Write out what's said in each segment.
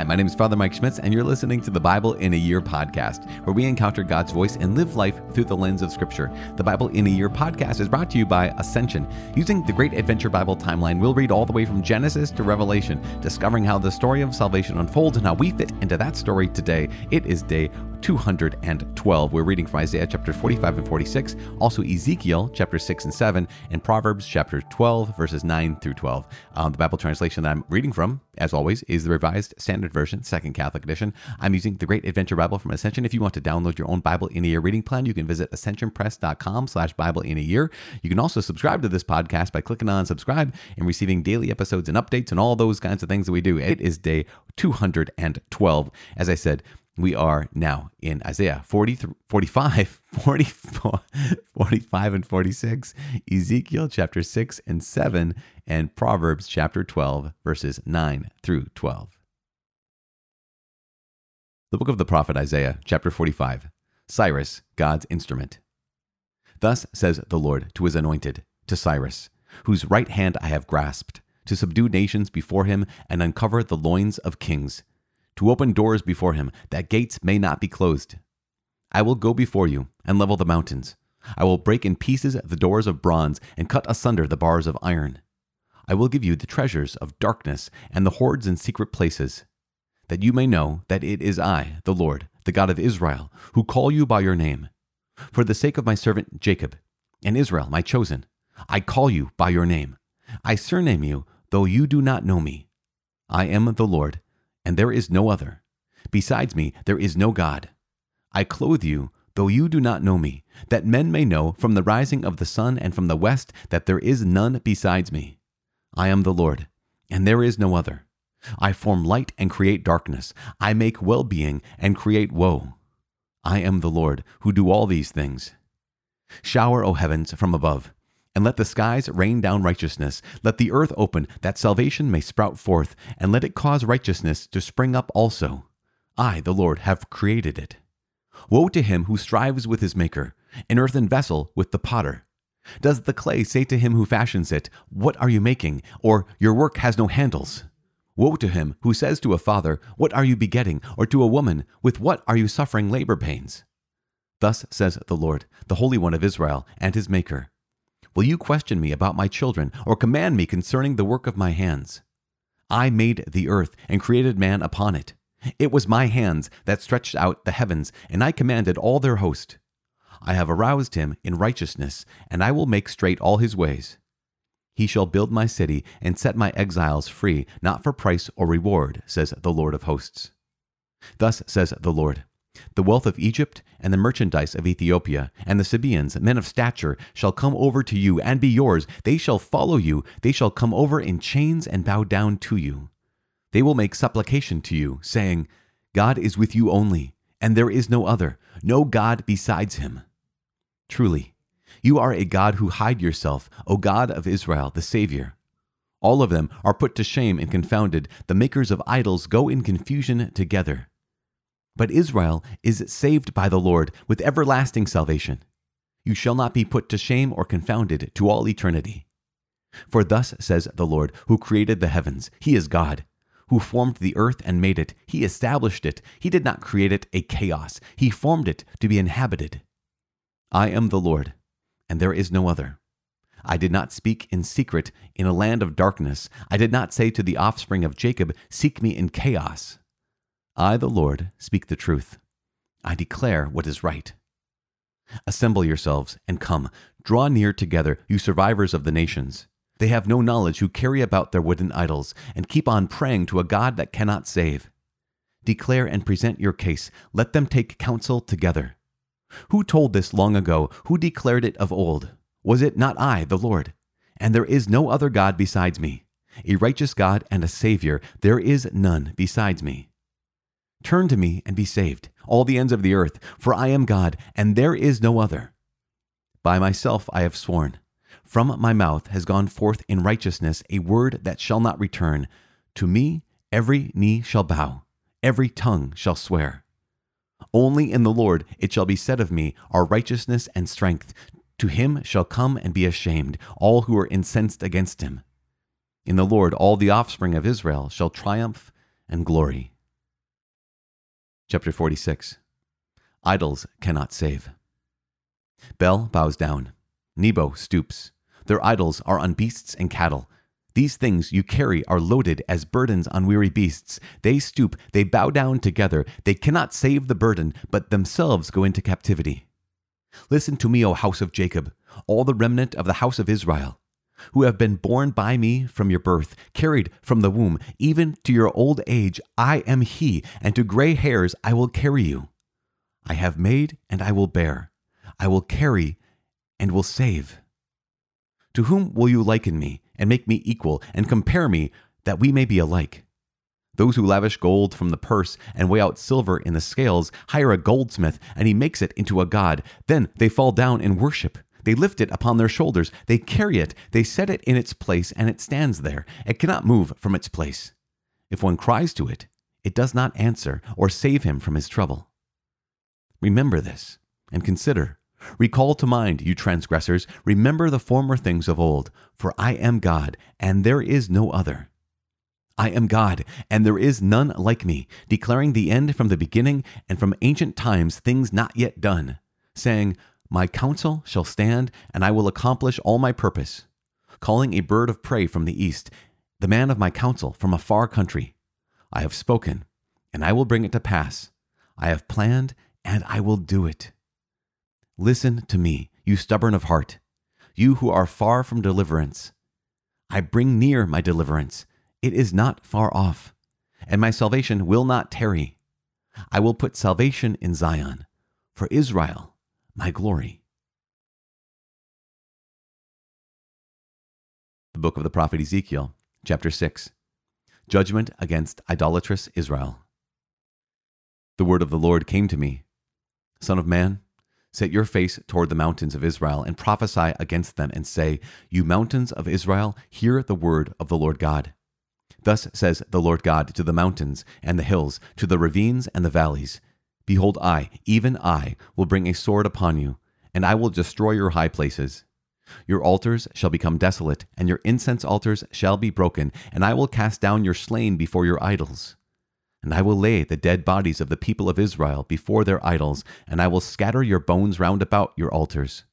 Hi, my name is Father Mike Schmitz, and you're listening to the Bible in a Year podcast, where we encounter God's voice and live life through the lens of Scripture. The Bible in a Year podcast is brought to you by Ascension. Using the Great Adventure Bible timeline, we'll read all the way from Genesis to Revelation, discovering how the story of salvation unfolds and how we fit into that story today. It is day 212. We're reading from Isaiah chapter 45 and 46, also Ezekiel chapter 6 and 7, and Proverbs chapter 12, verses 9 through 12. The Bible translation that I'm reading from, as always, is the Revised Standard Version, Second Catholic Edition. I'm using the Great Adventure Bible from Ascension. If you want to download your own Bible in a Year reading plan, you can visit ascensionpress.com/Bible in a Year. You can also subscribe to this podcast by clicking on subscribe and receiving daily episodes and updates and all those kinds of things that we do. It is day 212. As I said, we are now in Isaiah 45 and 46, Ezekiel chapter 6 and 7, and Proverbs chapter 12, verses 9 through 12. The book of the prophet Isaiah, chapter 45, Cyrus, God's instrument. Thus says the Lord to his anointed, to Cyrus, whose right hand I have grasped, to subdue nations before him and uncover the loins of kings, to open doors before him, that gates may not be closed. I will go before you and level the mountains. I will break in pieces the doors of bronze and cut asunder the bars of iron. I will give you the treasures of darkness and the hoards in secret places, that you may know that it is I, the Lord, the God of Israel, who call you by your name. For the sake of my servant Jacob and Israel, my chosen, I call you by your name. I surname you, though you do not know me. I am the Lord, and there is no other. Besides me, there is no God. I clothe you, though you do not know me, that men may know from the rising of the sun and from the west that there is none besides me. I am the Lord, and there is no other. I form light and create darkness. I make well-being and create woe. I am the Lord, who do all these things. Shower, O heavens, from above, and let the skies rain down righteousness. Let the earth open, that salvation may sprout forth, and let it cause righteousness to spring up also. I, the Lord, have created it. Woe to him who strives with his maker, an earthen vessel with the potter. Does the clay say to him who fashions it, "What are you making?" Or, "Your work has no handles"? Woe to him who says to a father, "What are you begetting?" Or to a woman, "With what are you suffering labor pains?" Thus says the Lord, the Holy One of Israel and his maker. Will you question me about my children, or command me concerning the work of my hands? I made the earth and created man upon it. It was my hands that stretched out the heavens, and I commanded all their host. I have aroused him in righteousness, and I will make straight all his ways. He shall build my city and set my exiles free, not for price or reward, says the Lord of hosts. Thus says the Lord, the wealth of Egypt and the merchandise of Ethiopia and the Sabaeans, men of stature, shall come over to you and be yours. They shall follow you. They shall come over in chains and bow down to you. They will make supplication to you, saying, God is with you only, and there is no other, no God besides him. Truly, you are a God who hide yourself, O God of Israel, the Savior. All of them are put to shame and confounded. The makers of idols go in confusion together. But Israel is saved by the Lord with everlasting salvation. You shall not be put to shame or confounded to all eternity. For thus says the Lord, who created the heavens, he is God, who formed the earth and made it. He established it. He did not create it a chaos. He formed it to be inhabited. I am the Lord, and there is no other. I did not speak in secret in a land of darkness. I did not say to the offspring of Jacob, "Seek me in chaos." I, the Lord, speak the truth. I declare what is right. Assemble yourselves and come. Draw near together, you survivors of the nations. They have no knowledge who carry about their wooden idols and keep on praying to a God that cannot save. Declare and present your case. Let them take counsel together. Who told this long ago? Who declared it of old? Was it not I, the Lord? And there is no other God besides me. A righteous God and a Savior, there is none besides me. Turn to me and be saved, all the ends of the earth, for I am God, and there is no other. By myself I have sworn. From my mouth has gone forth in righteousness a word that shall not return. To me every knee shall bow, every tongue shall swear. Only in the Lord it shall be said of me, our righteousness and strength. To him shall come and be ashamed, all who are incensed against him. In the Lord all the offspring of Israel shall triumph and glory. Chapter 46. Idols cannot save. Bel bows down. Nebo stoops. Their idols are on beasts and cattle. These things you carry are loaded as burdens on weary beasts. They stoop, they bow down together. They cannot save the burden, but themselves go into captivity. Listen to me, O house of Jacob, all the remnant of the house of Israel, who have been born by me from your birth, carried from the womb, even to your old age, I am he, and to gray hairs I will carry you. I have made and I will bear. I will carry and will save. To whom will you liken me, and make me equal, and compare me, that we may be alike? Those who lavish gold from the purse and weigh out silver in the scales hire a goldsmith, and he makes it into a god. Then they fall down and worship. They lift it upon their shoulders. They carry it. They set it in its place, and it stands there. It cannot move from its place. If one cries to it, it does not answer or save him from his trouble. Remember this, and consider. Recall to mind, you transgressors, remember the former things of old, for I am God, and there is no other. I am God, and there is none like me, declaring the end from the beginning and from ancient times things not yet done, saying, My counsel shall stand, and I will accomplish all my purpose. Calling a bird of prey from the east, the man of my counsel from a far country. I have spoken, and I will bring it to pass. I have planned, and I will do it. Listen to me, you stubborn of heart, you who are far from deliverance. I bring near my deliverance. It is not far off, and my salvation will not tarry. I will put salvation in Zion, for Israel, my glory. The book of the prophet Ezekiel, chapter 6. Judgment against idolatrous Israel. The word of the Lord came to me. Son of man, set your face toward the mountains of Israel and prophesy against them and say, You mountains of Israel, hear the word of the Lord God. Thus says the Lord God to the mountains and the hills, to the ravines and the valleys, Behold, I, even I, will bring a sword upon you, and I will destroy your high places. Your altars shall become desolate, and your incense altars shall be broken, and I will cast down your slain before your idols. And I will lay the dead bodies of the people of Israel before their idols, and I will scatter your bones round about your altars.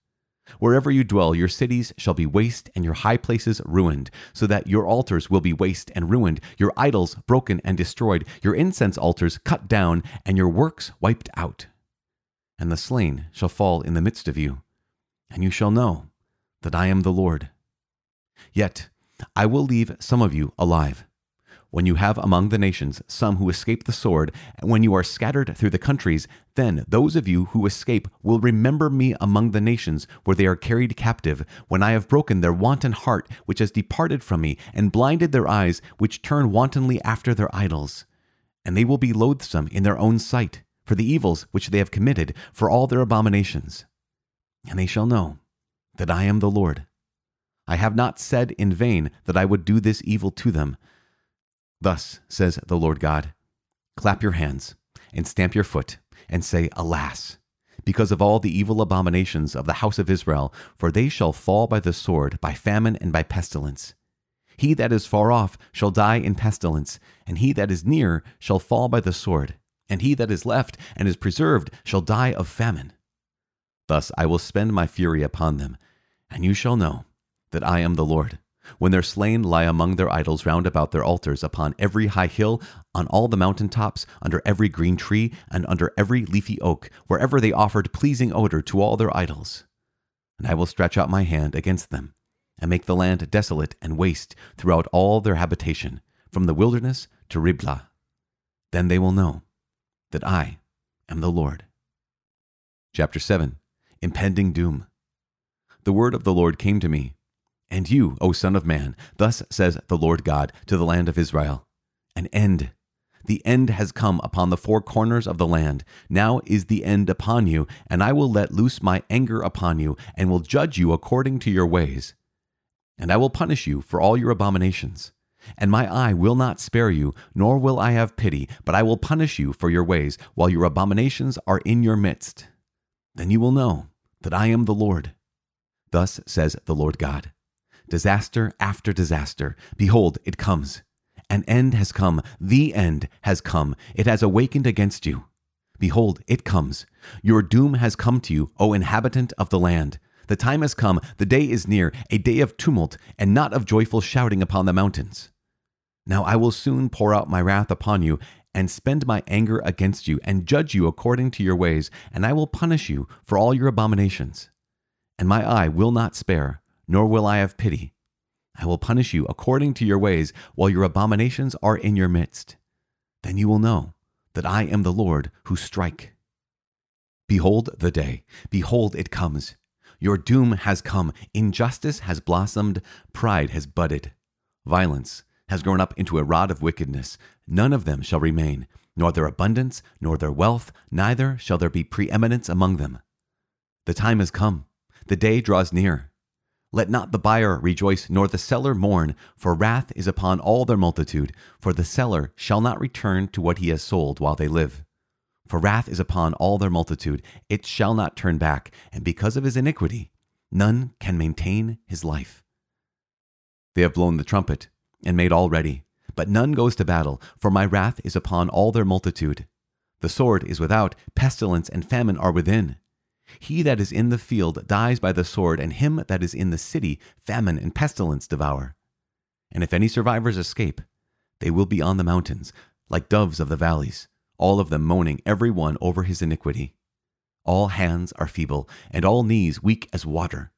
Wherever you dwell, your cities shall be waste, and your high places ruined, so that your altars will be waste and ruined, your idols broken and destroyed, your incense altars cut down, and your works wiped out. And the slain shall fall in the midst of you, and you shall know that I am the Lord. Yet I will leave some of you alive, when you have among the nations some who escape the sword, and when you are scattered through the countries, then those of you who escape will remember me among the nations where they are carried captive, when I have broken their wanton heart which has departed from me, and blinded their eyes which turn wantonly after their idols. And they will be loathsome in their own sight, for the evils which they have committed, for all their abominations. And they shall know that I am the Lord. I have not said in vain that I would do this evil to them. Thus says the Lord God, clap your hands and stamp your foot and say, Alas, because of all the evil abominations of the house of Israel, for they shall fall by the sword, by famine, and by pestilence. He that is far off shall die in pestilence, and he that is near shall fall by the sword, and he that is left and is preserved shall die of famine. Thus I will spend my fury upon them, and you shall know that I am the Lord. When their slain lie among their idols round about their altars, upon every high hill, on all the mountain tops, under every green tree, and under every leafy oak, wherever they offered pleasing odor to all their idols. And I will stretch out my hand against them, and make the land desolate and waste throughout all their habitation, from the wilderness to Riblah. Then they will know that I am the Lord. Chapter 7. Impending Doom. The word of the Lord came to me. And you, O son of man, thus says the Lord God to the land of Israel, an end. The end has come upon the four corners of the land. Now is the end upon you, and I will let loose my anger upon you, and will judge you according to your ways. And I will punish you for all your abominations. And my eye will not spare you, nor will I have pity, but I will punish you for your ways, while your abominations are in your midst. Then you will know that I am the Lord. Thus says the Lord God. Disaster after disaster, behold, it comes. An end has come, the end has come, it has awakened against you. Behold, it comes. Your doom has come to you, O inhabitant of the land. The time has come, the day is near, a day of tumult, and not of joyful shouting upon the mountains. Now I will soon pour out my wrath upon you, and spend my anger against you, and judge you according to your ways, and I will punish you for all your abominations. And my eye will not spare, nor will I have pity. I will punish you according to your ways, while your abominations are in your midst. Then you will know that I am the Lord who strike. Behold the day, behold it comes. Your doom has come, injustice has blossomed, pride has budded. Violence has grown up into a rod of wickedness. None of them shall remain, nor their abundance, nor their wealth, neither shall there be preeminence among them. The time has come, the day draws near. Let not the buyer rejoice, nor the seller mourn, for wrath is upon all their multitude, for the seller shall not return to what he has sold while they live. For wrath is upon all their multitude, it shall not turn back, and because of his iniquity, none can maintain his life. They have blown the trumpet and made all ready, but none goes to battle, for my wrath is upon all their multitude. The sword is without, pestilence and famine are within. He that is in the field dies by the sword, and him that is in the city famine and pestilence devour. And if any survivors escape, they will be on the mountains, like doves of the valleys, all of them moaning every one over his iniquity. All hands are feeble, and all knees weak as water.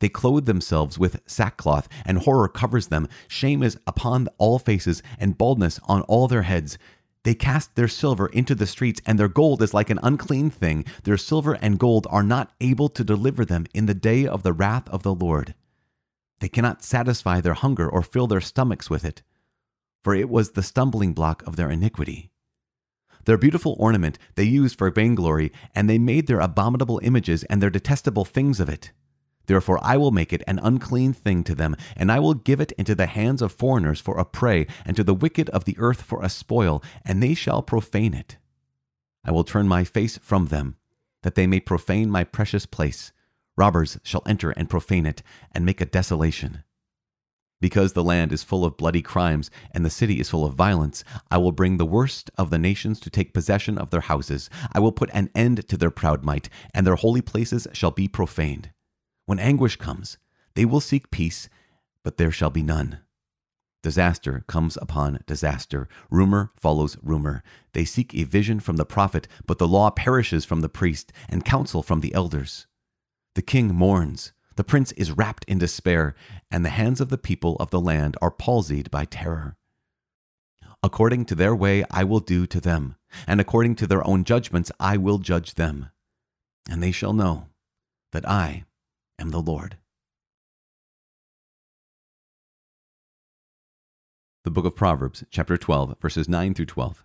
They clothe themselves with sackcloth, and horror covers them. Shame is upon all faces, and baldness on all their heads. They cast their silver into the streets, and their gold is like an unclean thing. Their silver and gold are not able to deliver them in the day of the wrath of the Lord. They cannot satisfy their hunger or fill their stomachs with it, for it was the stumbling block of their iniquity. Their beautiful ornament they used for vainglory, and they made their abominable images and their detestable things of it. Therefore I will make it an unclean thing to them, and I will give it into the hands of foreigners for a prey, and to the wicked of the earth for a spoil, and they shall profane it. I will turn my face from them, that they may profane my precious place. Robbers shall enter and profane it, and make a desolation. Because the land is full of bloody crimes, and the city is full of violence, I will bring the worst of the nations to take possession of their houses. I will put an end to their proud might, and their holy places shall be profaned. When anguish comes, they will seek peace, but there shall be none. Disaster comes upon disaster. Rumor follows rumor. They seek a vision from the prophet, but the law perishes from the priest, and counsel from the elders. The king mourns. The prince is wrapped in despair, and the hands of the people of the land are palsied by terror. According to their way I will do to them, and according to their own judgments I will judge them. And they shall know that I am the Lord. The book of Proverbs, chapter 12, verses 9 through 12.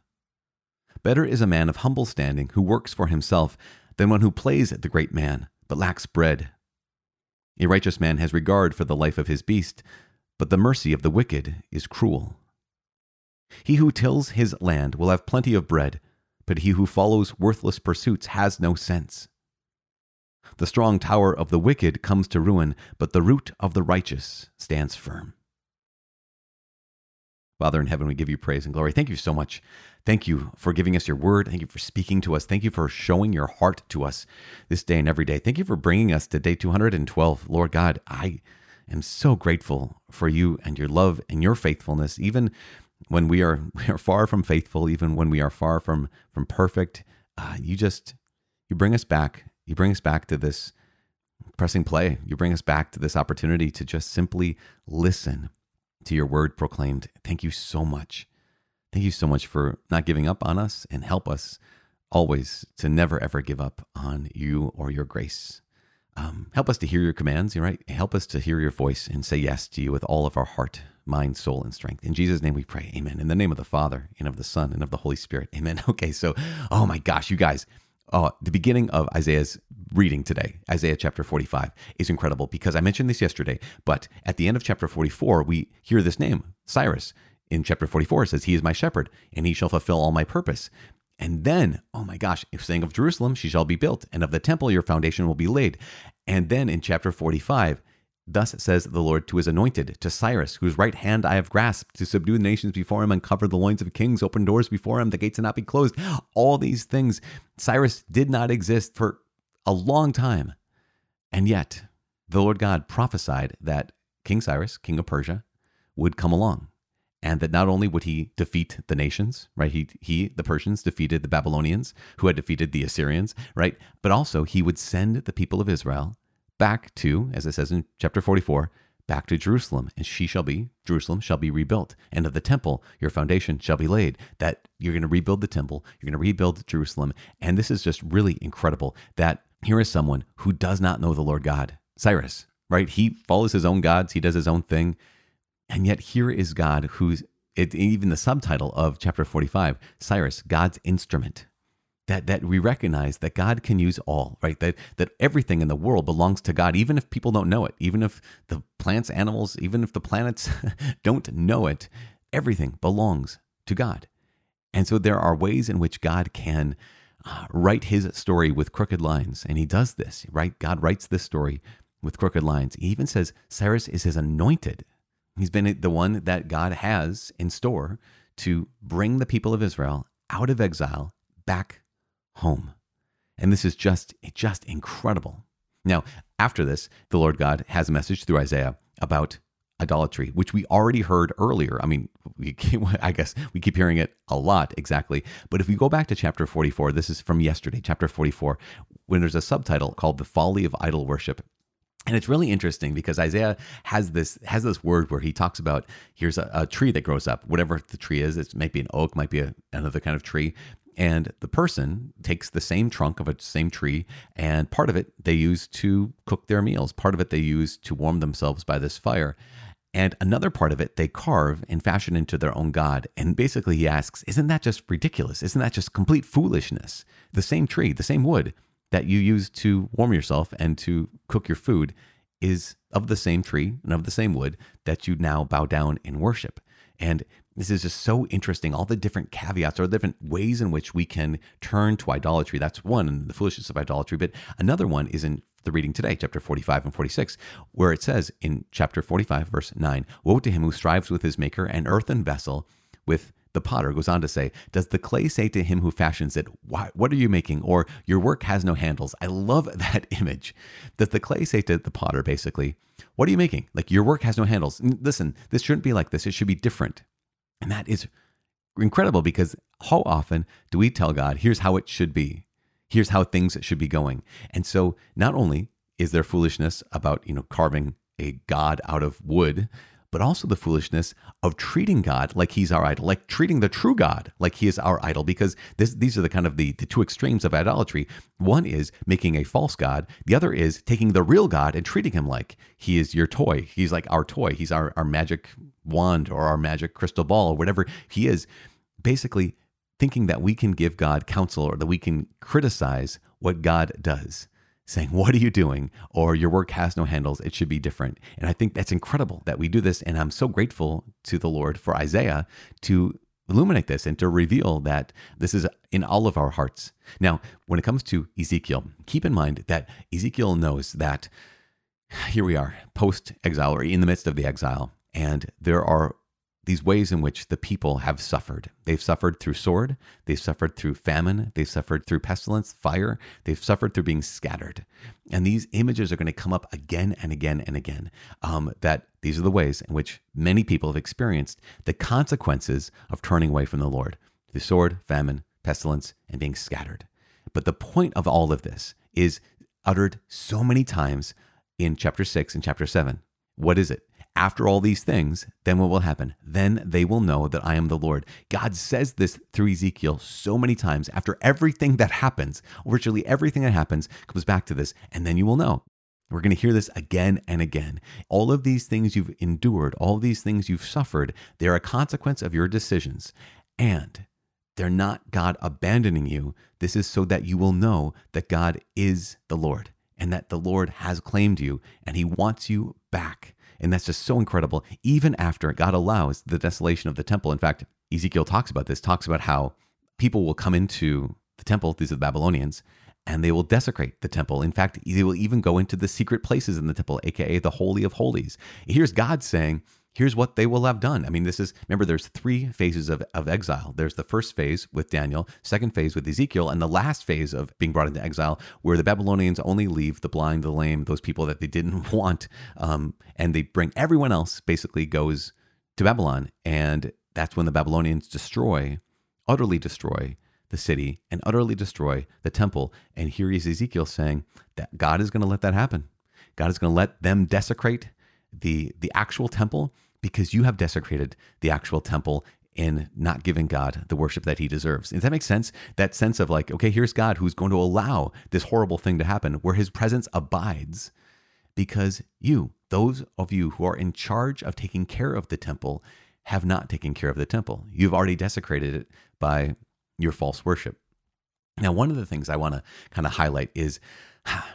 Better is a man of humble standing who works for himself than one who plays the great man, but lacks bread. A righteous man has regard for the life of his beast, but the mercy of the wicked is cruel. He who tills his land will have plenty of bread, but he who follows worthless pursuits has no sense. The strong tower of the wicked comes to ruin, but the root of the righteous stands firm. Father in heaven, we give you praise and glory. Thank you so much. Thank you for giving us your word. Thank you for speaking to us. Thank you for showing your heart to us this day and every day. Thank you for bringing us to day 212. Lord God, I am so grateful for you and your love and your faithfulness, even when we are far from faithful, even when we are far from perfect. You bring us back. You bring us back to this pressing play. You bring us back to this opportunity to just simply listen to your word proclaimed. Thank you so much. Thank you so much for not giving up on us, and help us always to never, ever give up on you or your grace. Help us to hear your commands, right? Help us to hear your voice and say yes to you with all of our heart, mind, soul, and strength. In Jesus' name we pray, amen. In the name of the Father, and of the Son, and of the Holy Spirit, amen. Okay, so, oh my gosh, you guys, the beginning of Isaiah's reading today, Isaiah chapter 45, is incredible because I mentioned this yesterday, but at the end of chapter 44, we hear this name, Cyrus. In chapter 44, it says, he is my shepherd, and he shall fulfill all my purpose. And then, oh my gosh, it's saying of Jerusalem, she shall be built, and of the temple, your foundation will be laid. And then in chapter 45, Thus says the Lord to his anointed, to Cyrus, whose right hand I have grasped, to subdue the nations before him, uncover the loins of kings, open doors before him, the gates will not be closed. All these things. Cyrus did not exist for a long time. And yet, the Lord God prophesied that King Cyrus, king of Persia, would come along. And that not only would he defeat the nations, right? He, the Persians, defeated the Babylonians, who had defeated the Assyrians, right? But also he would send the people of Israel back to, as it says in chapter 44, back to Jerusalem, and Jerusalem shall be rebuilt, and of the temple your foundation shall be laid. That you're going to rebuild the temple, you're going to rebuild Jerusalem. And this is just really incredible that here is someone who does not know the Lord God, Cyrus, right? He follows his own gods, he does his own thing. And yet here is God who's, even the subtitle of chapter 45, Cyrus, God's instrument. That we recognize that God can use all, right? That everything in the world belongs to God, even if people don't know it, even if the plants, animals, even if the planets don't know it, everything belongs to God. And so there are ways in which God can write his story with crooked lines. And he does this, right? God writes this story with crooked lines. He even says Cyrus is his anointed. He's been the one that God has in store to bring the people of Israel out of exile back home. And this is just incredible. Now, after this, the Lord God has a message through Isaiah about idolatry, which we already heard earlier. I mean, I guess we keep hearing it a lot, exactly. But if we go back to chapter 44, this is from yesterday, chapter 44, when there's a subtitle called The Folly of Idol Worship. And it's really interesting because Isaiah has this word where he talks about, here's a tree that grows up, whatever the tree is. It might be an oak, might be another kind of tree. And the person takes the same trunk of a same tree, and part of it they use to cook their meals. Part of it they use to warm themselves by this fire. And another part of it they carve and fashion into their own god. And basically he asks, isn't that just ridiculous? Isn't that just complete foolishness? The same tree, the same wood that you use to warm yourself and to cook your food is of the same tree and of the same wood that you now bow down and worship. And this is just so interesting, all the different caveats or different ways in which we can turn to idolatry. That's one, the foolishness of idolatry. But another one is in the reading today, chapter 45 and 46, where it says in chapter 45, verse 9, woe to him who strives with his maker, an earthen vessel with the potter. Goes on to say, does the clay say to him who fashions it, why, what are you making? Or your work has no handles. I love that image. Does the clay say to the potter, basically, what are you making? Like, your work has no handles. Listen, this shouldn't be like this. It should be different. And that is incredible, because how often do we tell God, here's how it should be. Here's how things should be going. And so not only is there foolishness about, carving a god out of wood, but also the foolishness of treating God like he's our idol, like treating the true God like he is our idol, because these are the kind of the two extremes of idolatry. One is making a false God. The other is taking the real God and treating him like he is your toy. He's like our toy. He's our magic wand or our magic crystal ball or whatever he is, basically thinking that we can give God counsel or that we can criticize what God does, saying, what are you doing? Or your work has no handles. It should be different. And I think that's incredible that we do this. And I'm so grateful to the Lord for Isaiah to illuminate this and to reveal that this is in all of our hearts. Now, when it comes to Ezekiel, keep in mind that Ezekiel knows that here we are post-exile or in the midst of the exile. And there are these ways in which the people have suffered. They've suffered through sword. They've suffered through famine. They've suffered through pestilence, fire. They've suffered through being scattered. And these images are going to come up again and again and again, that these are the ways in which many people have experienced the consequences of turning away from the Lord, through sword, famine, pestilence, and being scattered. But the point of all of this is uttered so many times in chapter 6 and chapter 7. What is it? After all these things, then what will happen? Then they will know that I am the Lord. God says this through Ezekiel so many times. After everything that happens, virtually everything that happens comes back to this, and then you will know. We're going to hear this again and again. All of these things you've endured, all of these things you've suffered, they're a consequence of your decisions, and they're not God abandoning you. This is so that you will know that God is the Lord, and that the Lord has claimed you, and he wants you back. And that's just so incredible, even after God allows the desolation of the temple. In fact, Ezekiel talks about this, talks about how people will come into the temple, these are the Babylonians, and they will desecrate the temple. In fact, they will even go into the secret places in the temple, aka the Holy of Holies. Here's God saying, here's what they will have done. I mean, this is, remember, there's three phases of exile. There's the first phase with Daniel, second phase with Ezekiel, and the last phase of being brought into exile, where the Babylonians only leave the blind, the lame, those people that they didn't want, and they bring everyone else, basically goes to Babylon. And that's when the Babylonians destroy, utterly destroy the city and utterly destroy the temple. And here is Ezekiel saying that God is going to let that happen. God is going to let them desecrate the actual temple, because you have desecrated the actual temple in not giving God the worship that he deserves. Does that make sense? That sense of like, okay, here's God who's going to allow this horrible thing to happen, where his presence abides, because you, those of you who are in charge of taking care of the temple, have not taken care of the temple. You've already desecrated it by your false worship. Now, one of the things I want to kind of highlight is,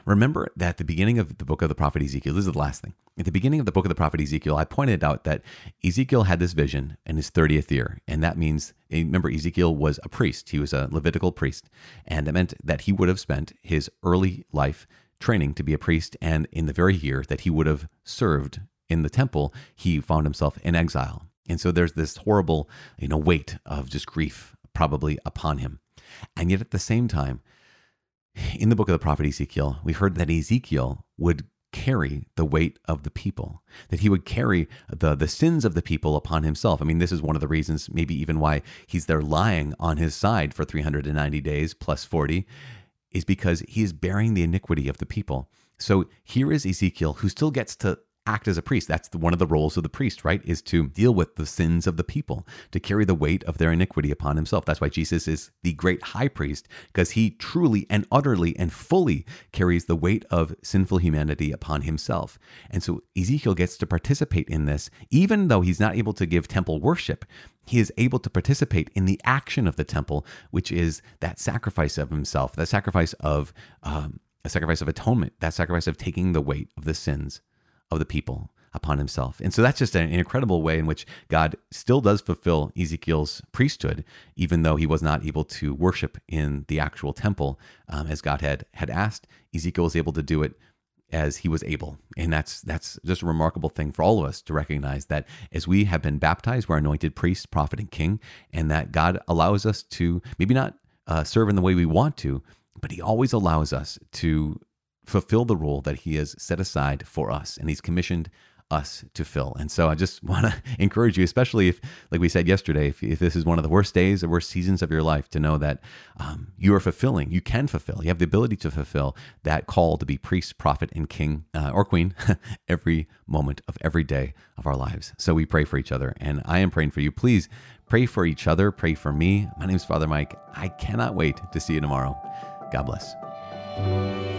remember that at the beginning of the book of the prophet Ezekiel, this is the last thing. At the beginning of the book of the prophet Ezekiel, I pointed out that Ezekiel had this vision in his 30th year. And that means, remember, Ezekiel was a priest. He was a Levitical priest. And it meant that he would have spent his early life training to be a priest. And in the very year that he would have served in the temple, he found himself in exile. And so there's this horrible, weight of just grief probably upon him. And yet at the same time, in the book of the prophet Ezekiel, we heard that Ezekiel would carry the weight of the people, that he would carry the sins of the people upon himself. I mean, this is one of the reasons maybe even why he's there lying on his side for 390 days plus 40, is because he is bearing the iniquity of the people. So here is Ezekiel, who still gets to act as a priest. That's one of the roles of the priest, right? Is to deal with the sins of the people, to carry the weight of their iniquity upon himself. That's why Jesus is the great high priest, because he truly and utterly and fully carries the weight of sinful humanity upon himself. And so Ezekiel gets to participate in this, even though he's not able to give temple worship. He is able to participate in the action of the temple, which is that sacrifice of himself, that sacrifice of atonement, that sacrifice of taking the weight of the sins of the people upon himself. And so that's just an incredible way in which God still does fulfill Ezekiel's priesthood, even though he was not able to worship in the actual temple as God had asked. Ezekiel was able to do it as he was able. And that's just a remarkable thing for all of us to recognize, that as we have been baptized, we're anointed priest, prophet, and king, and that God allows us to maybe not serve in the way we want to, but he always allows us to fulfill the role that he has set aside for us and he's commissioned us to fill. And so I just want to encourage you, especially if, like we said yesterday, if this is one of the worst days or worst seasons of your life, to know that you are fulfilling, you can fulfill, you have the ability to fulfill that call to be priest, prophet, and king or queen every moment of every day of our lives. So we pray for each other, and I am praying for you. Please pray for each other. Pray for me. My name is Father Mike. I cannot wait to see you tomorrow. God bless.